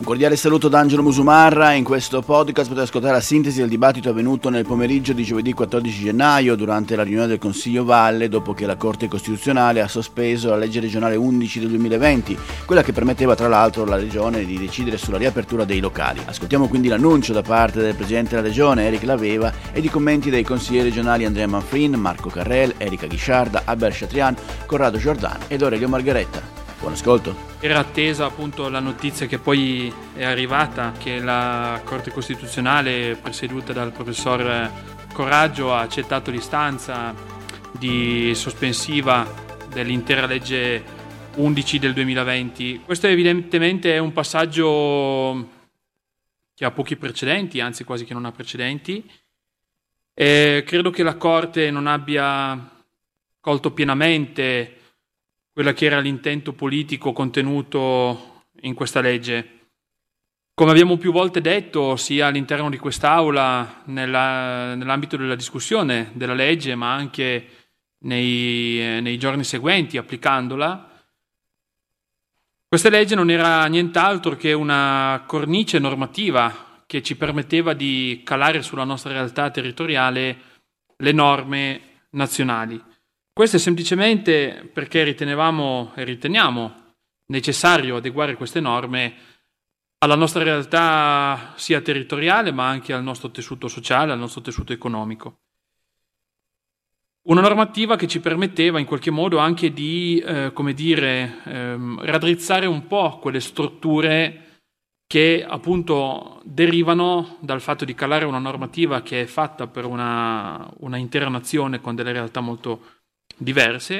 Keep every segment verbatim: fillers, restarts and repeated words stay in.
Un cordiale saluto da Angelo Musumarra. In questo podcast potete ascoltare la sintesi del dibattito avvenuto nel pomeriggio di giovedì quattordici gennaio durante la riunione del Consiglio Valle, dopo che la Corte Costituzionale ha sospeso la legge regionale undici del duemilaventi, quella che permetteva tra l'altro alla Regione di decidere sulla riapertura dei locali. Ascoltiamo quindi l'annuncio da parte del Presidente della Regione, Erik Lavevaz, ed i commenti dei consiglieri regionali Andrea Manfrin, Marco Carrel, Erika Guichardaz, Albert Chatrian, Corrado Jordan ed Aurelio Marguerettaz. Buon ascolto. Era attesa appunto la notizia che poi è arrivata, che la Corte Costituzionale, presieduta dal professor Coraggio, ha accettato l'istanza di sospensiva dell'intera legge undici del duemilaventi. Questo evidentemente è un passaggio che ha pochi precedenti, anzi quasi che non ha precedenti. E credo che la Corte non abbia colto pienamente quella che era l'intento politico contenuto in questa legge. Come abbiamo più volte detto, sia all'interno di quest'Aula, nella, nell'ambito della discussione della legge, ma anche nei, nei giorni seguenti, applicandola, questa legge non era nient'altro che una cornice normativa che ci permetteva di calare sulla nostra realtà territoriale le norme nazionali. Questo è semplicemente perché ritenevamo e riteniamo necessario adeguare queste norme alla nostra realtà sia territoriale, ma anche al nostro tessuto sociale, al nostro tessuto economico. Una normativa che ci permetteva in qualche modo anche di, eh, come dire, ehm, raddrizzare un po' quelle strutture che appunto derivano dal fatto di calare una normativa che è fatta per una, una intera nazione con delle realtà molto diverse,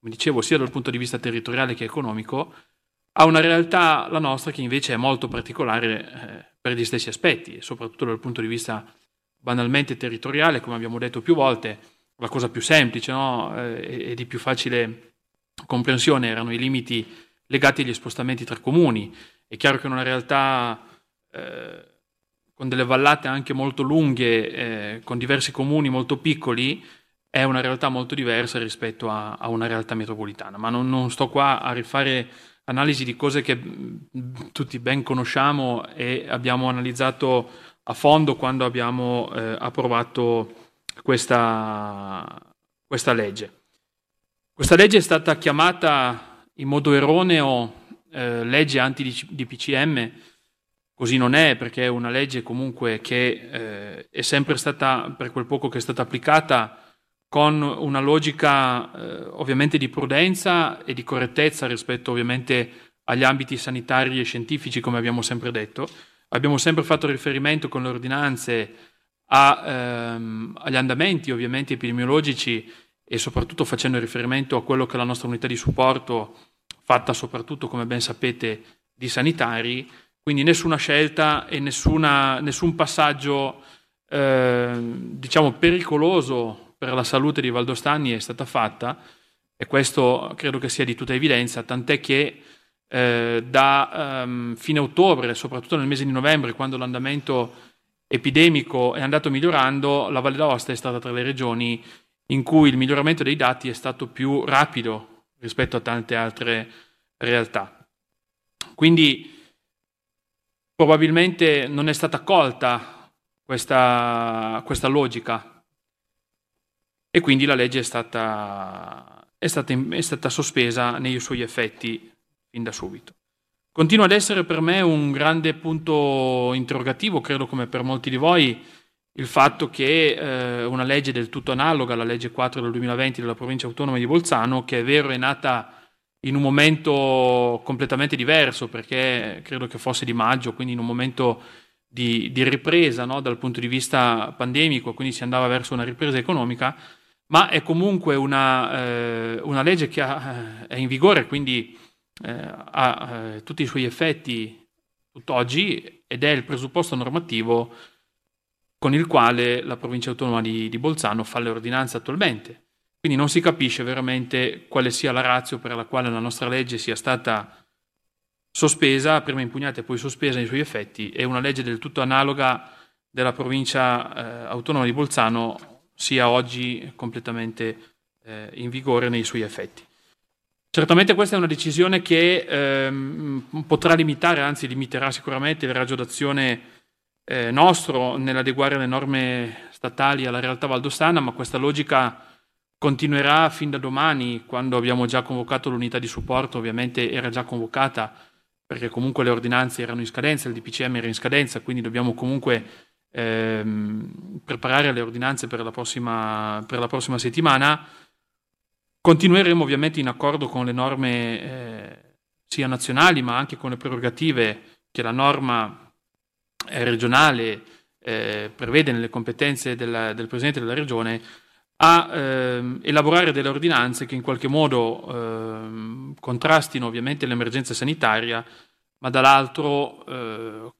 come dicevo, sia dal punto di vista territoriale che economico, a una realtà, la nostra, che invece è molto particolare eh, per gli stessi aspetti, soprattutto dal punto di vista banalmente territoriale, come abbiamo detto più volte, la cosa più semplice no? eh, e di più facile comprensione erano i limiti legati agli spostamenti tra comuni. È chiaro che in una realtà eh, con delle vallate anche molto lunghe, eh, con diversi comuni molto piccoli, è una realtà molto diversa rispetto a, a una realtà metropolitana, ma non, non sto qua a rifare analisi di cose che tutti ben conosciamo e abbiamo analizzato a fondo quando abbiamo eh, approvato questa, questa legge. Questa legge è stata chiamata in modo erroneo eh, legge anti-D P C M, così non è, perché è una legge comunque che eh, è sempre stata, per quel poco che è stata applicata, con una logica eh, ovviamente di prudenza e di correttezza rispetto ovviamente agli ambiti sanitari e scientifici, come abbiamo sempre detto. Abbiamo sempre fatto riferimento con le ordinanze a, ehm, agli andamenti ovviamente epidemiologici e soprattutto facendo riferimento a quello che è la nostra unità di supporto, fatta soprattutto, come ben sapete, di sanitari, quindi nessuna scelta e nessuna, nessun passaggio eh, diciamo pericoloso per la salute di Valdostani è stata fatta, e questo credo che sia di tutta evidenza, tant'è che eh, da um, fine ottobre, soprattutto nel mese di novembre, quando l'andamento epidemico è andato migliorando, la Valle d'Aosta è stata tra le regioni in cui il miglioramento dei dati è stato più rapido rispetto a tante altre realtà. Quindi probabilmente non è stata colta questa, questa logica, e quindi la legge è stata, è, stata, è stata sospesa nei suoi effetti fin da subito. Continua ad essere per me un grande punto interrogativo, credo come per molti di voi, il fatto che eh, una legge del tutto analoga, la legge quattro del duemilaventi della provincia autonoma di Bolzano, che è vero è nata in un momento completamente diverso, perché credo che fosse di maggio, quindi in un momento di, di ripresa no, dal punto di vista pandemico, quindi si andava verso una ripresa economica, ma è comunque una, eh, una legge che ha, è in vigore, quindi eh, ha eh, tutti i suoi effetti tutt'oggi, ed è il presupposto normativo con il quale la provincia autonoma di, di Bolzano fa le ordinanze attualmente. Quindi non si capisce veramente quale sia la ratio per la quale la nostra legge sia stata sospesa, prima impugnata e poi sospesa nei suoi effetti, e una legge del tutto analoga della provincia eh, autonoma di Bolzano sia oggi completamente eh, in vigore nei suoi effetti. Certamente questa è una decisione che ehm, potrà limitare, anzi limiterà sicuramente il raggio d'azione eh, nostro nell'adeguare le norme statali alla realtà valdostana, ma questa logica continuerà fin da domani, quando abbiamo già convocato l'unità di supporto. Ovviamente era già convocata perché comunque le ordinanze erano in scadenza, il D P C M era in scadenza, quindi dobbiamo comunque ehm, preparare le ordinanze per la prossima, per la prossima settimana. Continueremo ovviamente in accordo con le norme eh, sia nazionali ma anche con le prerogative che la norma eh, regionale eh, prevede nelle competenze della, del Presidente della Regione a eh, elaborare delle ordinanze che in qualche modo eh, contrastino ovviamente l'emergenza sanitaria, ma dall'altro eh,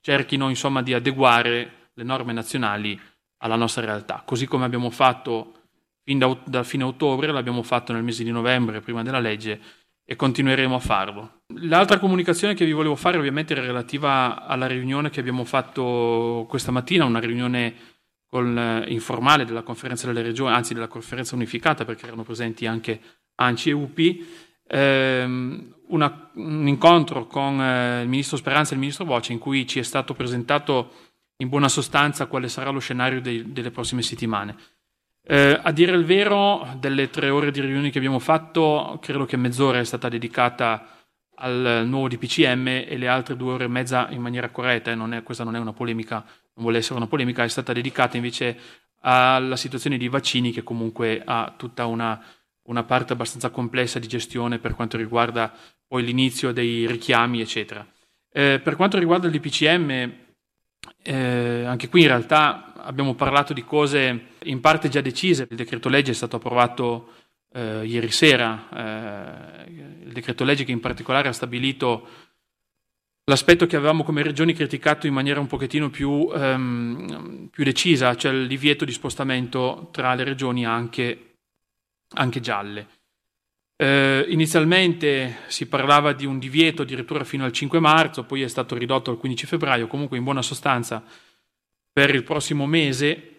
cerchino insomma di adeguare le norme nazionali alla nostra realtà, così come abbiamo fatto fin da, da fine ottobre, l'abbiamo fatto nel mese di novembre prima della legge e continueremo a farlo. L'altra comunicazione che vi volevo fare ovviamente era relativa alla riunione che abbiamo fatto questa mattina, una riunione col, informale della conferenza delle regioni, anzi della conferenza unificata, perché erano presenti anche ANCI e U P I, ehm, una, un incontro con eh, il Ministro Speranza e il Ministro Boccia in cui ci è stato presentato in buona sostanza quale sarà lo scenario dei, delle prossime settimane. Eh, a dire il vero, delle tre ore di riunioni che abbiamo fatto, credo che mezz'ora è stata dedicata al nuovo D P C M e le altre due ore e mezza in maniera corretta, eh, non è, questa non è una polemica, non vuole essere una polemica, è stata dedicata invece alla situazione dei vaccini, che comunque ha tutta una, una parte abbastanza complessa di gestione per quanto riguarda poi l'inizio dei richiami eccetera. Eh, per quanto riguarda il D P C M, eh, anche qui in realtà abbiamo parlato di cose in parte già decise. Il decreto legge è stato approvato eh, ieri sera, eh, il decreto legge che in particolare ha stabilito l'aspetto che avevamo come regioni criticato in maniera un pochettino più, ehm, più decisa, cioè il divieto di spostamento tra le regioni anche, anche gialle. Eh, inizialmente si parlava di un divieto addirittura fino al cinque marzo, poi è stato ridotto al quindici febbraio, comunque in buona sostanza per il prossimo mese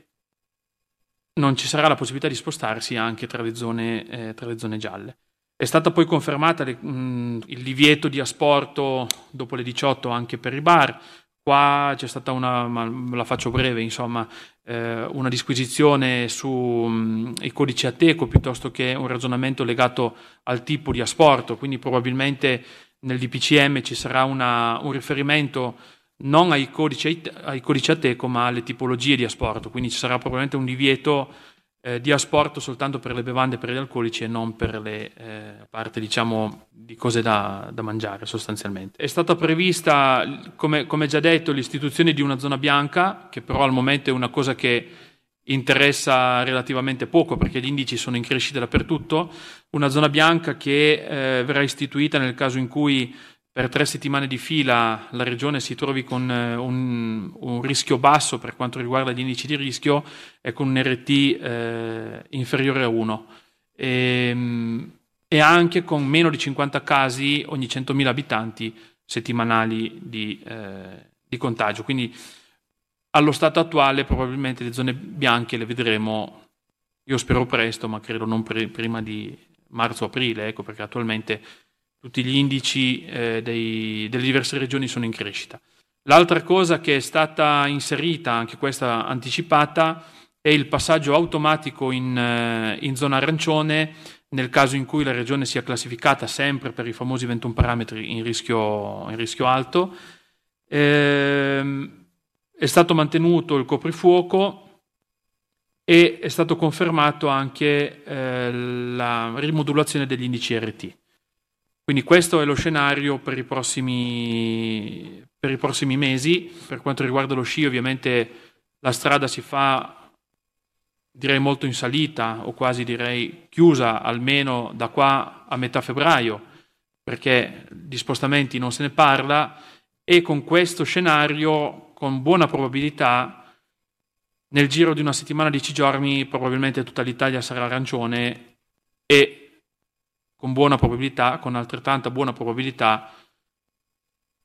non ci sarà la possibilità di spostarsi anche tra le zone, eh, tra le zone gialle. È stata poi confermata le, mh, il divieto di asporto dopo le diciotto anche per i bar. Qua c'è stata una, ma la faccio breve, insomma, eh, una disquisizione sui codici Ateco piuttosto che un ragionamento legato al tipo di asporto, quindi probabilmente nel D P C M ci sarà una, un riferimento non ai codici, ai codici Ateco ma alle tipologie di asporto, quindi ci sarà probabilmente un divieto eh, di asporto soltanto per le bevande, per gli alcolici e non per le eh, parte diciamo di cose da, da mangiare sostanzialmente. È stata prevista, come, come già detto, l'istituzione di una zona bianca, che però al momento è una cosa che interessa relativamente poco perché gli indici sono in crescita dappertutto, una zona bianca che eh, verrà istituita nel caso in cui per tre settimane di fila la Regione si trovi con un, un rischio basso per quanto riguarda gli indici di rischio e con un R T eh, inferiore a uno e, e anche con meno di cinquanta casi ogni centomila abitanti settimanali di, eh, di contagio. Quindi allo stato attuale probabilmente le zone bianche le vedremo, io spero presto, ma credo non pre- prima di marzo-aprile, ecco, perché attualmente tutti gli indici eh, dei, delle diverse regioni sono in crescita. L'altra cosa che è stata inserita, anche questa anticipata, è il passaggio automatico in, in zona arancione nel caso in cui la regione sia classificata sempre per i famosi ventuno parametri in rischio, in rischio alto. Ehm, è stato mantenuto il coprifuoco e è stato confermato anche eh, la rimodulazione degli indici R T. Quindi questo è lo scenario per i prossimi, per i prossimi mesi. Per quanto riguarda lo sci, ovviamente la strada si fa, direi, molto in salita, o quasi direi chiusa, almeno da qua a metà febbraio, perché di spostamenti non se ne parla, e con questo scenario, con buona probabilità, nel giro di una settimana, dieci giorni, probabilmente tutta l'Italia sarà arancione e con buona probabilità, con altrettanta buona probabilità,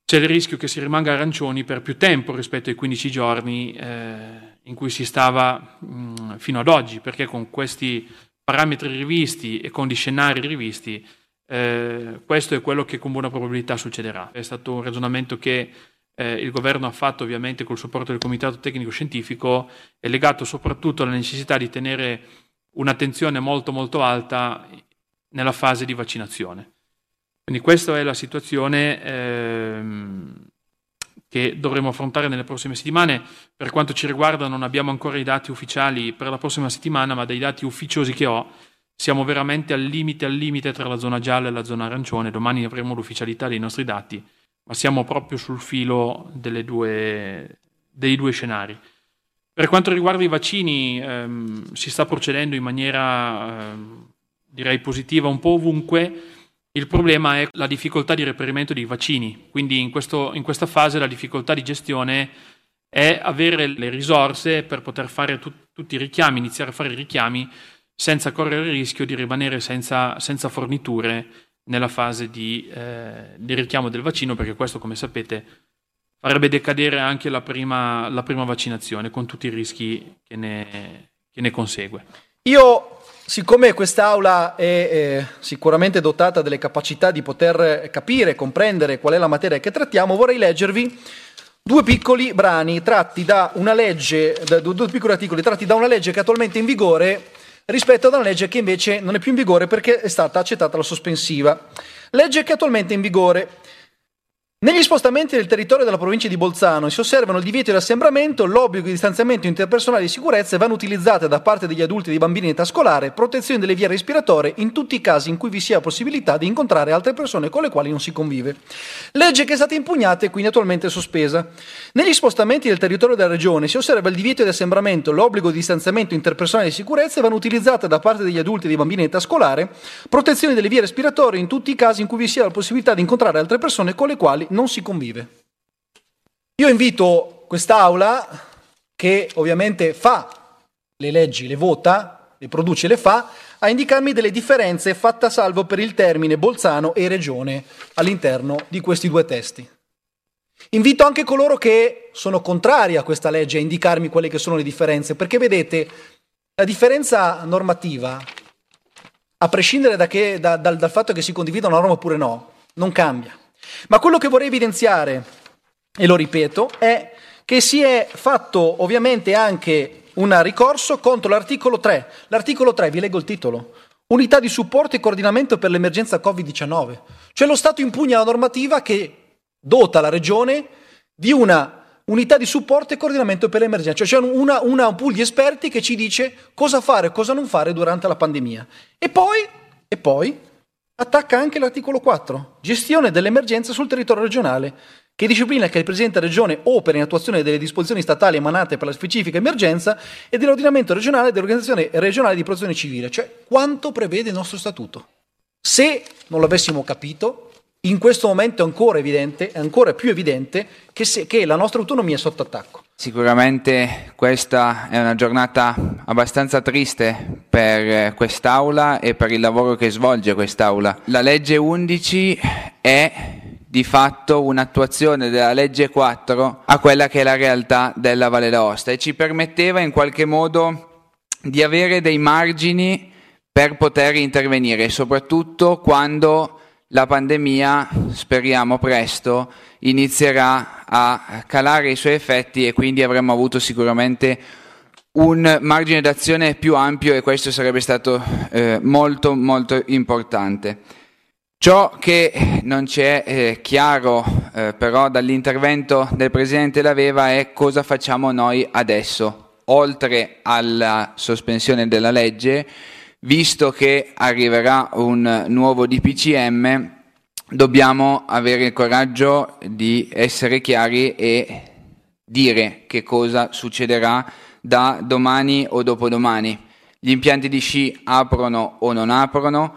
c'è il rischio che si rimanga arancioni per più tempo rispetto ai quindici giorni eh, in cui si stava mh, fino ad oggi, perché con questi parametri rivisti e con gli scenari rivisti Eh, questo è quello che con buona probabilità succederà. È stato un ragionamento che eh, il governo ha fatto ovviamente col supporto del Comitato Tecnico Scientifico, è legato soprattutto alla necessità di tenere un'attenzione molto molto alta nella fase di vaccinazione. Quindi questa è la situazione ehm, che dovremo affrontare nelle prossime settimane. Per quanto ci riguarda non abbiamo ancora i dati ufficiali per la prossima settimana, ma dai dati ufficiosi che ho siamo veramente al limite al limite tra la zona gialla e la zona arancione. Domani avremo l'ufficialità dei nostri dati, ma siamo proprio sul filo delle due, dei due scenari. Per quanto riguarda i vaccini ehm, si sta procedendo in maniera ehm, direi positiva un po' ovunque. Il problema è la difficoltà di reperimento dei vaccini, quindi in, questo, in questa fase la difficoltà di gestione è avere le risorse per poter fare tu, tutti i richiami, iniziare a fare i richiami senza correre il rischio di rimanere senza, senza forniture nella fase di, eh, di richiamo del vaccino, perché questo, come sapete, farebbe decadere anche la prima, la prima vaccinazione con tutti i rischi che ne, che ne consegue. Io... Siccome quest'Aula è eh, sicuramente dotata delle capacità di poter capire, comprendere qual è la materia che trattiamo, vorrei leggervi due piccoli brani tratti da una legge, da, due, due piccoli articoli tratti da una legge che è attualmente in vigore rispetto ad una legge che invece non è più in vigore perché è stata accettata la sospensiva. Legge che è attualmente in vigore. Negli spostamenti del territorio della provincia di Bolzano si osservano il divieto di assembramento, l'obbligo di distanziamento interpersonale di sicurezza e vanno utilizzate da parte degli adulti e dei bambini in età scolare protezione delle vie respiratorie in tutti i casi in cui vi sia possibilità di incontrare altre persone con le quali non si convive. Legge che è stata impugnata e quindi attualmente sospesa. Negli spostamenti del territorio della regione si osserva il divieto di assembramento, l'obbligo di distanziamento interpersonale di sicurezza e vanno utilizzate da parte degli adulti e dei bambini in età scolare protezione delle vie respiratorie in tutti i casi in cui vi sia la possibilità di incontrare altre persone con le quali non si convive. Io invito quest'Aula, che ovviamente fa le leggi, le vota, le produce, le fa, a indicarmi delle differenze, fatta salvo per il termine Bolzano e Regione all'interno di questi due testi. Invito anche coloro che sono contrari a questa legge a indicarmi quelle che sono le differenze, perché vedete, la differenza normativa, a prescindere da che, da, dal, dal fatto che si condivida una norma oppure no, non cambia. Ma quello che vorrei evidenziare, e lo ripeto, è che si è fatto ovviamente anche un ricorso contro l'articolo tre. L'articolo tre, vi leggo il titolo, Unità di supporto e coordinamento per l'emergenza covid diciannove. Cioè lo Stato impugna la normativa che dota la Regione di una unità di supporto e coordinamento per l'emergenza. Cioè c'è una, una, un pool di esperti che ci dice cosa fare e cosa non fare durante la pandemia. E poi, e poi... attacca anche l'articolo quattro, gestione dell'emergenza sul territorio regionale, che disciplina che il Presidente della Regione opera in attuazione delle disposizioni statali emanate per la specifica emergenza e dell'ordinamento regionale e dell'organizzazione regionale di protezione civile, cioè quanto prevede il nostro statuto. Se non l'avessimo capito, in questo momento è ancora evidente, è ancora più evidente che, se, che la nostra autonomia è sotto attacco. Sicuramente questa è una giornata abbastanza triste per quest'Aula e per il lavoro che svolge quest'Aula. La legge undici è di fatto un'attuazione della legge quattro a quella che è la realtà della Valle d'Aosta e ci permetteva in qualche modo di avere dei margini per poter intervenire, soprattutto quando la pandemia, speriamo presto, inizierà a calare i suoi effetti e quindi avremmo avuto sicuramente un margine d'azione più ampio e questo sarebbe stato eh, molto molto importante. Ciò che non ci è eh, chiaro eh, però dall'intervento del Presidente Laveva è cosa facciamo noi adesso, oltre alla sospensione della legge. Visto che arriverà un nuovo D P C M, dobbiamo avere il coraggio di essere chiari e dire che cosa succederà da domani o dopodomani. Gli impianti di sci aprono o non aprono,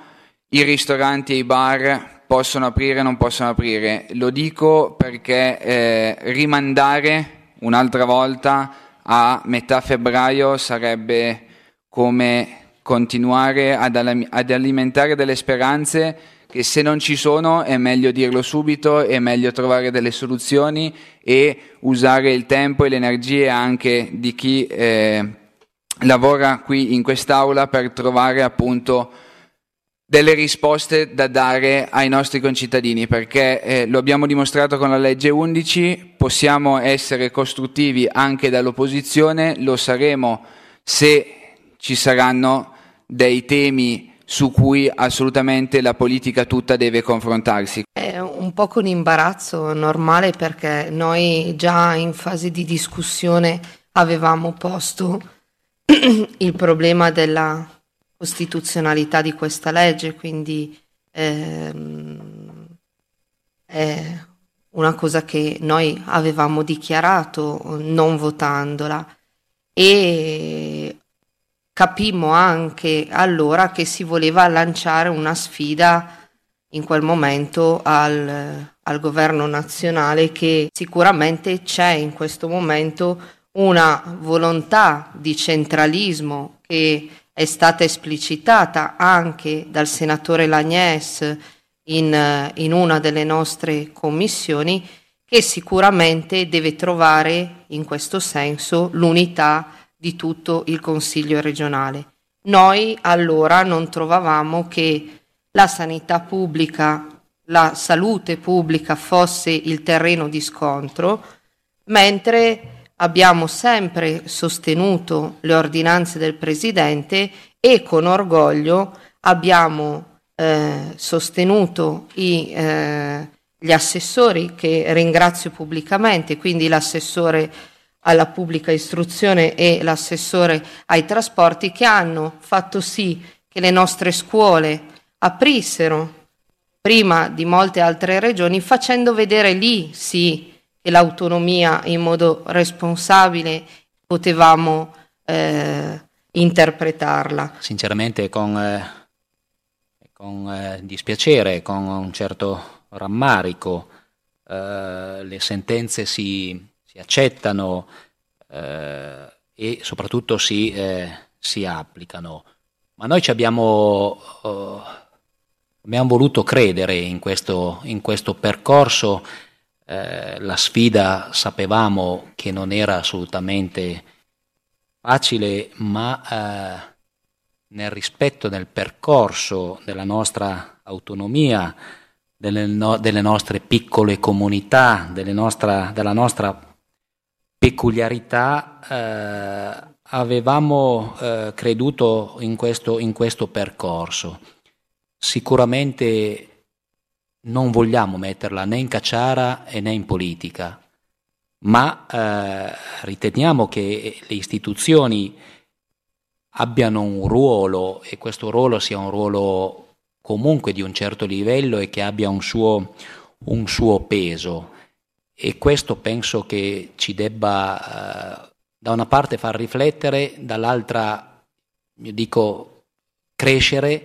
i ristoranti e i bar possono aprire o non possono aprire. Lo dico perché eh, rimandare un'altra volta a metà febbraio sarebbe come continuare ad, al- ad alimentare delle speranze che, se non ci sono, è meglio dirlo subito, è meglio trovare delle soluzioni e usare il tempo e le energie anche di chi eh, lavora qui in quest'Aula per trovare appunto delle risposte da dare ai nostri concittadini, perché eh, lo abbiamo dimostrato con la legge undici, possiamo essere costruttivi anche dall'opposizione, lo saremo se ci saranno dei temi su cui assolutamente la politica tutta deve confrontarsi. È un po' con imbarazzo normale, perché noi già in fase di discussione avevamo posto il problema della costituzionalità di questa legge, quindi ehm, è una cosa che noi avevamo dichiarato non votandola, e capimmo anche allora che si voleva lanciare una sfida in quel momento al, al governo nazionale, che sicuramente c'è in questo momento una volontà di centralismo che è stata esplicitata anche dal senatore Lagnès in, in una delle nostre commissioni, che sicuramente deve trovare in questo senso l'unità di tutto il Consiglio regionale. Noi allora non trovavamo che la sanità pubblica, la salute pubblica fosse il terreno di scontro, mentre abbiamo sempre sostenuto le ordinanze del Presidente e con orgoglio abbiamo eh, sostenuto i, eh, gli assessori, che ringrazio pubblicamente, quindi l'assessore alla pubblica istruzione e l'assessore ai trasporti, che hanno fatto sì che le nostre scuole aprissero prima di molte altre regioni, facendo vedere lì sì che l'autonomia in modo responsabile potevamo eh, interpretarla. Sinceramente con, eh, con eh, dispiacere, con un certo rammarico, eh, le sentenze si, si accettano eh, e soprattutto si, eh, si applicano. Ma noi ci abbiamo, eh, abbiamo voluto credere in questo, in questo percorso. Eh, la sfida sapevamo che non era assolutamente facile, ma eh, nel rispetto del percorso della nostra autonomia, delle, no, delle nostre piccole comunità, delle nostra, della nostra peculiarità, eh, avevamo eh, creduto in questo, in questo percorso. Sicuramente non vogliamo metterla né in cacciara né in politica, ma eh, riteniamo che le istituzioni abbiano un ruolo, e questo ruolo sia un ruolo comunque di un certo livello e che abbia un suo, un suo peso. E questo penso che ci debba eh, da una parte far riflettere, dall'altra, io dico, crescere,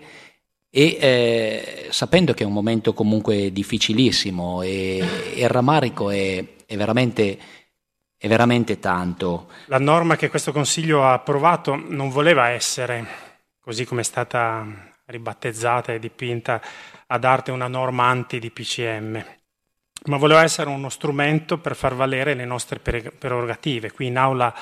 e eh, sapendo che è un momento comunque difficilissimo e, e il rammarico è, è, veramente, è veramente tanto. La norma che questo Consiglio ha approvato non voleva essere, così come è stata ribattezzata e dipinta ad arte, una norma anti-D P C M, ma voleva essere uno strumento per far valere le nostre prerogative. Qui in aula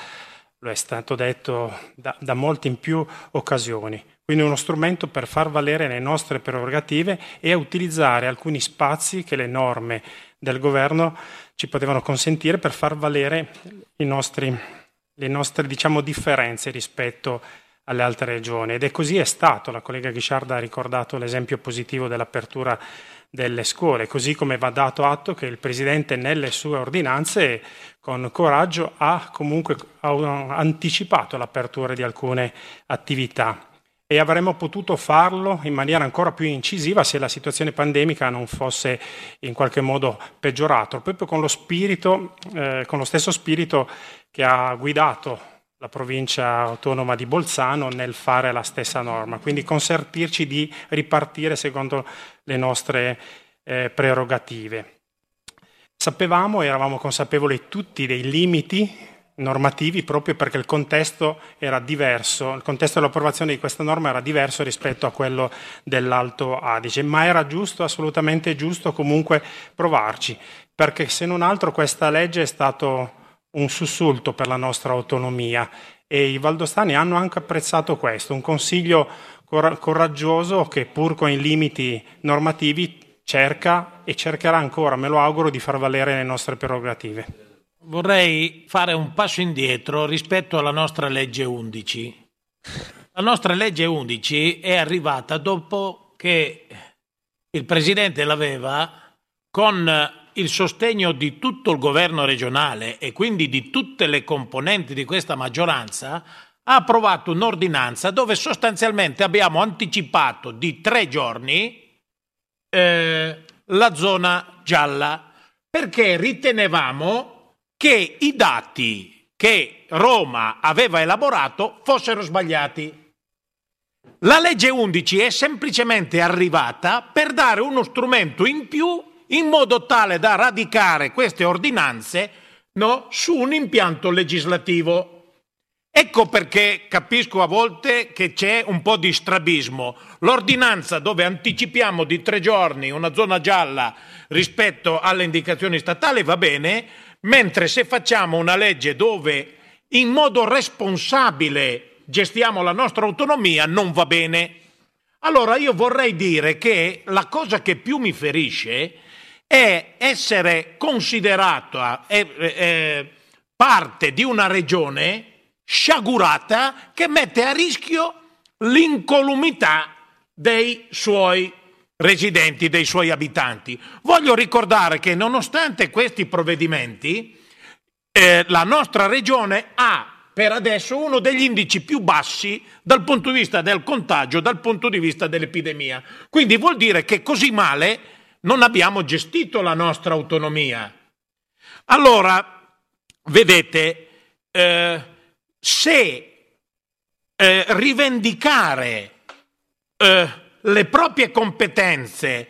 lo è stato detto da, da molte in più occasioni. Quindi uno strumento per far valere le nostre prerogative e utilizzare alcuni spazi che le norme del governo ci potevano consentire per far valere i nostri, le nostre, diciamo, differenze rispetto alle altre regioni. Ed è così è stato. La collega Guichardaz ha ricordato l'esempio positivo dell'apertura delle scuole, così come va dato atto che il Presidente nelle sue ordinanze con coraggio ha comunque anticipato l'apertura di alcune attività. E avremmo potuto farlo in maniera ancora più incisiva se la situazione pandemica non fosse in qualche modo peggiorata, proprio con lo spirito, eh, con lo stesso spirito che ha guidato la provincia autonoma di Bolzano nel fare la stessa norma, quindi consentirci di ripartire secondo le nostre eh, prerogative. Sapevamo e eravamo consapevoli tutti dei limiti normativi, proprio perché il contesto era diverso, il contesto dell'approvazione di questa norma era diverso rispetto a quello dell'Alto Adige, ma era giusto, assolutamente giusto comunque provarci, perché se non altro questa legge è stato un sussulto per la nostra autonomia e i valdostani hanno anche apprezzato questo, un consiglio cor- coraggioso che, pur con i limiti normativi, cerca e cercherà ancora, me lo auguro, di far valere le nostre prerogative. Vorrei fare un passo indietro rispetto alla nostra legge undici. La nostra legge undici è arrivata dopo che il presidente Laveva, con il sostegno di tutto il governo regionale e quindi di tutte le componenti di questa maggioranza, ha approvato un'ordinanza dove sostanzialmente abbiamo anticipato di tre giorni Eh, la zona gialla, perché ritenevamo che i dati che Roma aveva elaborato fossero sbagliati. La legge undici è semplicemente arrivata per dare uno strumento in più in modo tale da radicare queste ordinanze, no, su un impianto legislativo. Ecco perché capisco a volte che c'è un po' di strabismo. L'ordinanza dove anticipiamo di tre giorni una zona gialla rispetto alle indicazioni statali va bene, mentre se facciamo una legge dove in modo responsabile gestiamo la nostra autonomia non va bene. Allora io vorrei dire che la cosa che più mi ferisce è essere considerata eh, eh, parte di una regione sciagurata che mette a rischio l'incolumità dei suoi residenti, dei suoi abitanti. Voglio ricordare che nonostante questi provvedimenti, eh, la nostra regione ha per adesso uno degli indici più bassi dal punto di vista del contagio, dal punto di vista dell'epidemia. Quindi vuol dire che così male non abbiamo gestito la nostra autonomia. Allora, vedete, eh, Se eh, rivendicare eh, le proprie competenze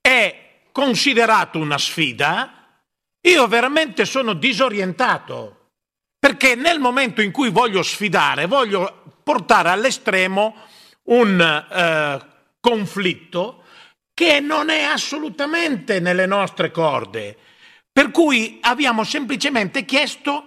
è considerato una sfida, io veramente sono disorientato, perché nel momento in cui voglio sfidare, voglio portare all'estremo un eh, conflitto che non è assolutamente nelle nostre corde, per cui abbiamo semplicemente chiesto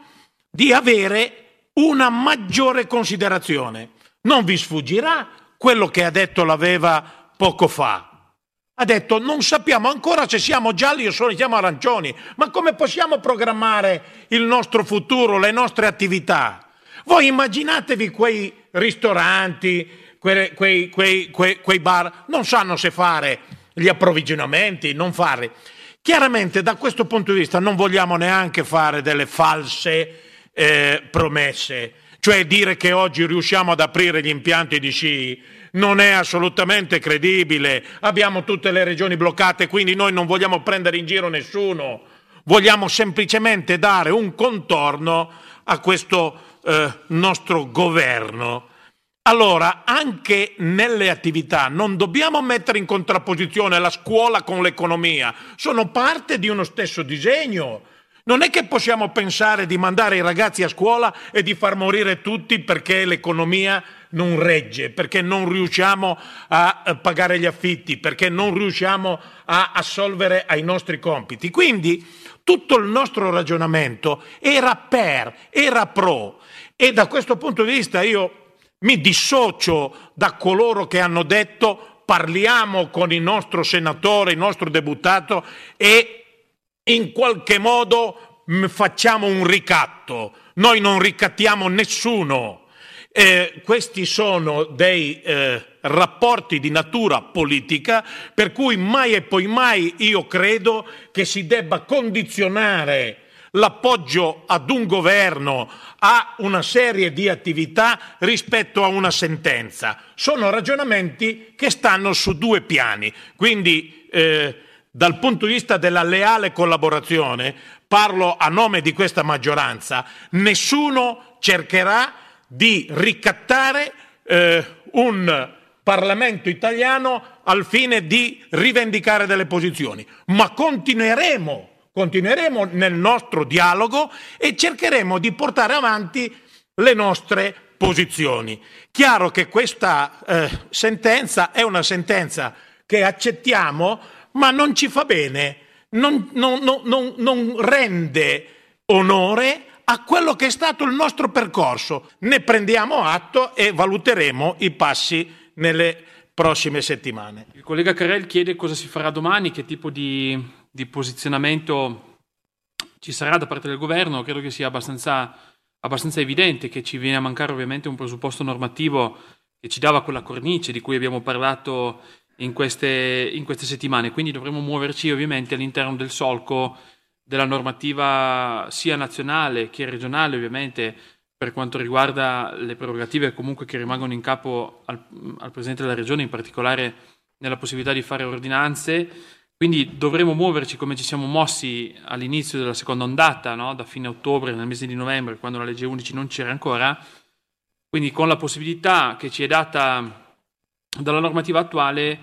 di avere una maggiore considerazione. Non vi sfuggirà quello che ha detto Laveva poco fa. Ha detto: non sappiamo ancora se siamo gialli o se siamo arancioni, ma come possiamo programmare il nostro futuro, le nostre attività? Voi immaginatevi quei ristoranti, quei, quei, quei, quei, quei bar, non sanno se fare gli approvvigionamenti, non fare. Chiaramente da questo punto di vista non vogliamo neanche fare delle false Eh, promesse, cioè dire che oggi riusciamo ad aprire gli impianti di sci non è assolutamente credibile, abbiamo tutte le regioni bloccate, quindi noi non vogliamo prendere in giro nessuno, vogliamo semplicemente dare un contorno a questo eh, nostro governo. Allora, anche nelle attività non dobbiamo mettere in contrapposizione la scuola con l'economia, sono parte di uno stesso disegno. Non è che possiamo pensare di mandare i ragazzi a scuola e di far morire tutti perché l'economia non regge, perché non riusciamo a pagare gli affitti, perché non riusciamo a assolvere ai nostri compiti. Quindi tutto il nostro ragionamento era per, era pro, e da questo punto di vista io mi dissocio da coloro che hanno detto: parliamo con il nostro senatore, il nostro deputato e in qualche modo facciamo un ricatto. Noi non ricattiamo nessuno. Eh, questi sono dei eh, rapporti di natura politica, per cui mai e poi mai io credo che si debba condizionare l'appoggio ad un governo, a una serie di attività rispetto a una sentenza. Sono ragionamenti che stanno su due piani. Quindi eh, Dal punto di vista della leale collaborazione, parlo a nome di questa maggioranza, nessuno cercherà di ricattare eh, un Parlamento italiano al fine di rivendicare delle posizioni, ma continueremo, continueremo nel nostro dialogo e cercheremo di portare avanti le nostre posizioni. Chiaro che questa eh, sentenza è una sentenza che accettiamo, ma non ci fa bene, non, non, non, non rende onore a quello che è stato il nostro percorso. Ne prendiamo atto e valuteremo i passi nelle prossime settimane. Il collega Carrel chiede cosa si farà domani, che tipo di, di posizionamento ci sarà da parte del governo. Credo che sia abbastanza, abbastanza evidente che ci viene a mancare ovviamente un presupposto normativo che ci dava quella cornice di cui abbiamo parlato in queste, in queste settimane, quindi dovremo muoverci ovviamente all'interno del solco della normativa sia nazionale che regionale, ovviamente per quanto riguarda le prerogative comunque che rimangono in capo al, al Presidente della Regione, in particolare nella possibilità di fare ordinanze. Quindi dovremo muoverci come ci siamo mossi all'inizio della seconda ondata, no? Da fine ottobre, nel mese di novembre, quando la legge undici non c'era ancora, quindi con la possibilità che ci è data dalla normativa attuale,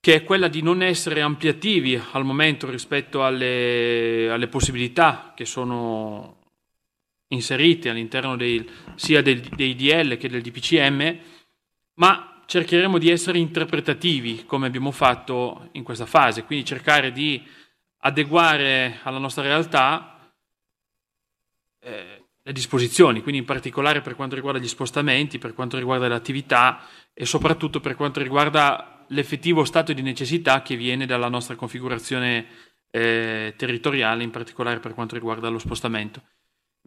che è quella di non essere ampliativi al momento rispetto alle, alle possibilità che sono inserite all'interno dei, sia del, dei D L che del D P C M, ma cercheremo di essere interpretativi come abbiamo fatto in questa fase, quindi cercare di adeguare alla nostra realtà eh, le disposizioni, quindi in particolare per quanto riguarda gli spostamenti, per quanto riguarda le attività e soprattutto per quanto riguarda l'effettivo stato di necessità che viene dalla nostra configurazione eh, territoriale, in particolare per quanto riguarda lo spostamento.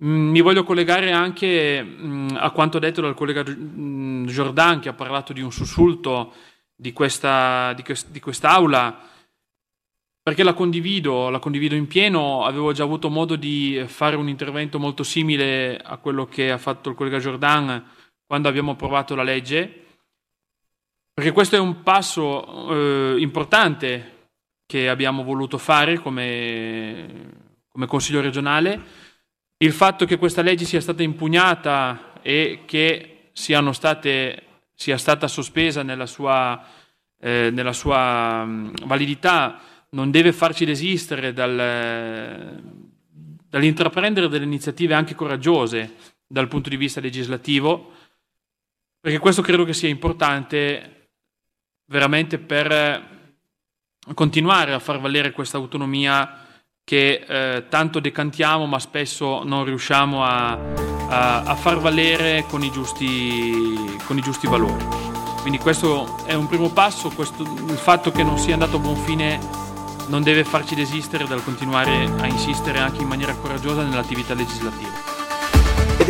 Mm, mi voglio collegare anche mm, a quanto detto dal collega mm, Jordan, che ha parlato di un sussulto di questa di, quest, di quest'aula, perché la condivido, la condivido in pieno. Avevo già avuto modo di fare un intervento molto simile a quello che ha fatto il collega Jordan quando abbiamo approvato la legge, perché questo è un passo eh, importante che abbiamo voluto fare come, come Consiglio regionale. Il fatto che questa legge sia stata impugnata e che siano state, sia stata sospesa nella sua, eh, nella sua validità non deve farci desistere dal, dall'intraprendere delle iniziative anche coraggiose dal punto di vista legislativo, perché questo credo che sia importante veramente per continuare a far valere questa autonomia che eh, tanto decantiamo ma spesso non riusciamo a, a, a far valere con i giusti, con i giusti valori. Quindi questo è un primo passo. Questo, il fatto che non sia andato a buon fine non deve farci desistere dal continuare a insistere anche in maniera coraggiosa nell'attività legislativa. Ed